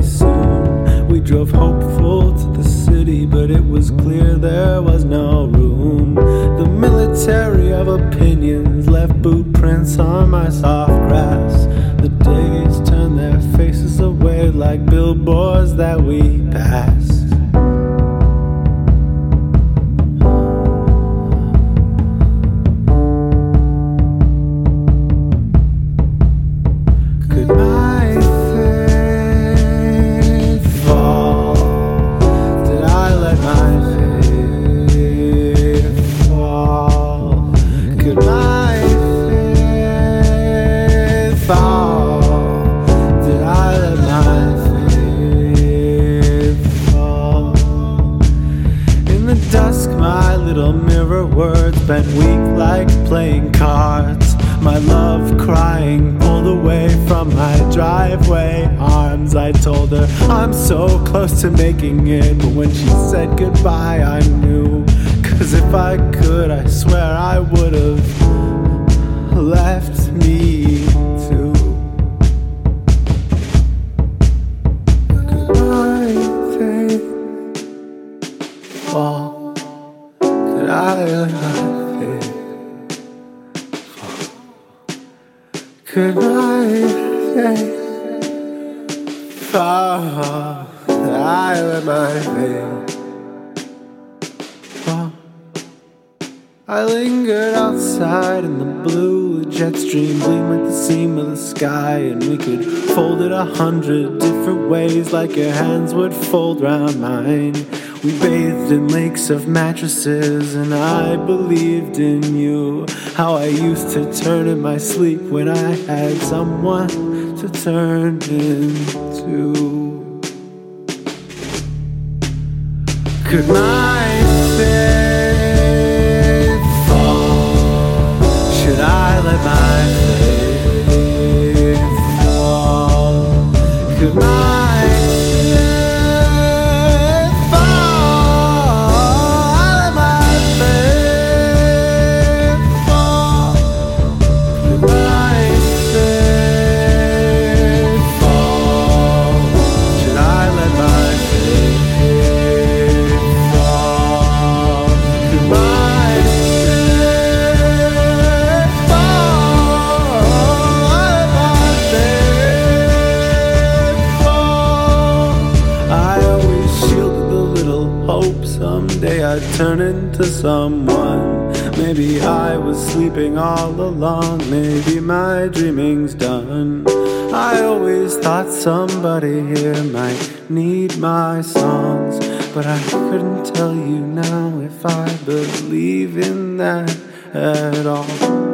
somebody soon. We drove hopeful to the city, but it was clear there was no room. The military of opinions left boot prints on my soft grass. The days turned their faces away like billboards that we passed. To making it, but when she said goodbye, I knew. 'Cause if I could, I swear I would've left me too. Could my faith fall? Could I let my faith fall? Could my faith fall? I let my faith fall. I lingered outside in the blue. A jet stream gleamed at the seam of the sky, and we could fold it 100 different ways, like your hands would fold round mine. We bathed in lakes of mattresses, and I believed in you. How I used to turn in my sleep when I had someone to turn into. Could my faith fall? Should I let my faith fall? Could my faith fall? I let my faith fall. Could my faith fall? Should I let my faith fall? I'd turn into someone. Maybe I was sleeping all along. Maybe my dreaming's done. I always thought somebody here might need my songs, but I couldn't tell you now if I believe in that at all.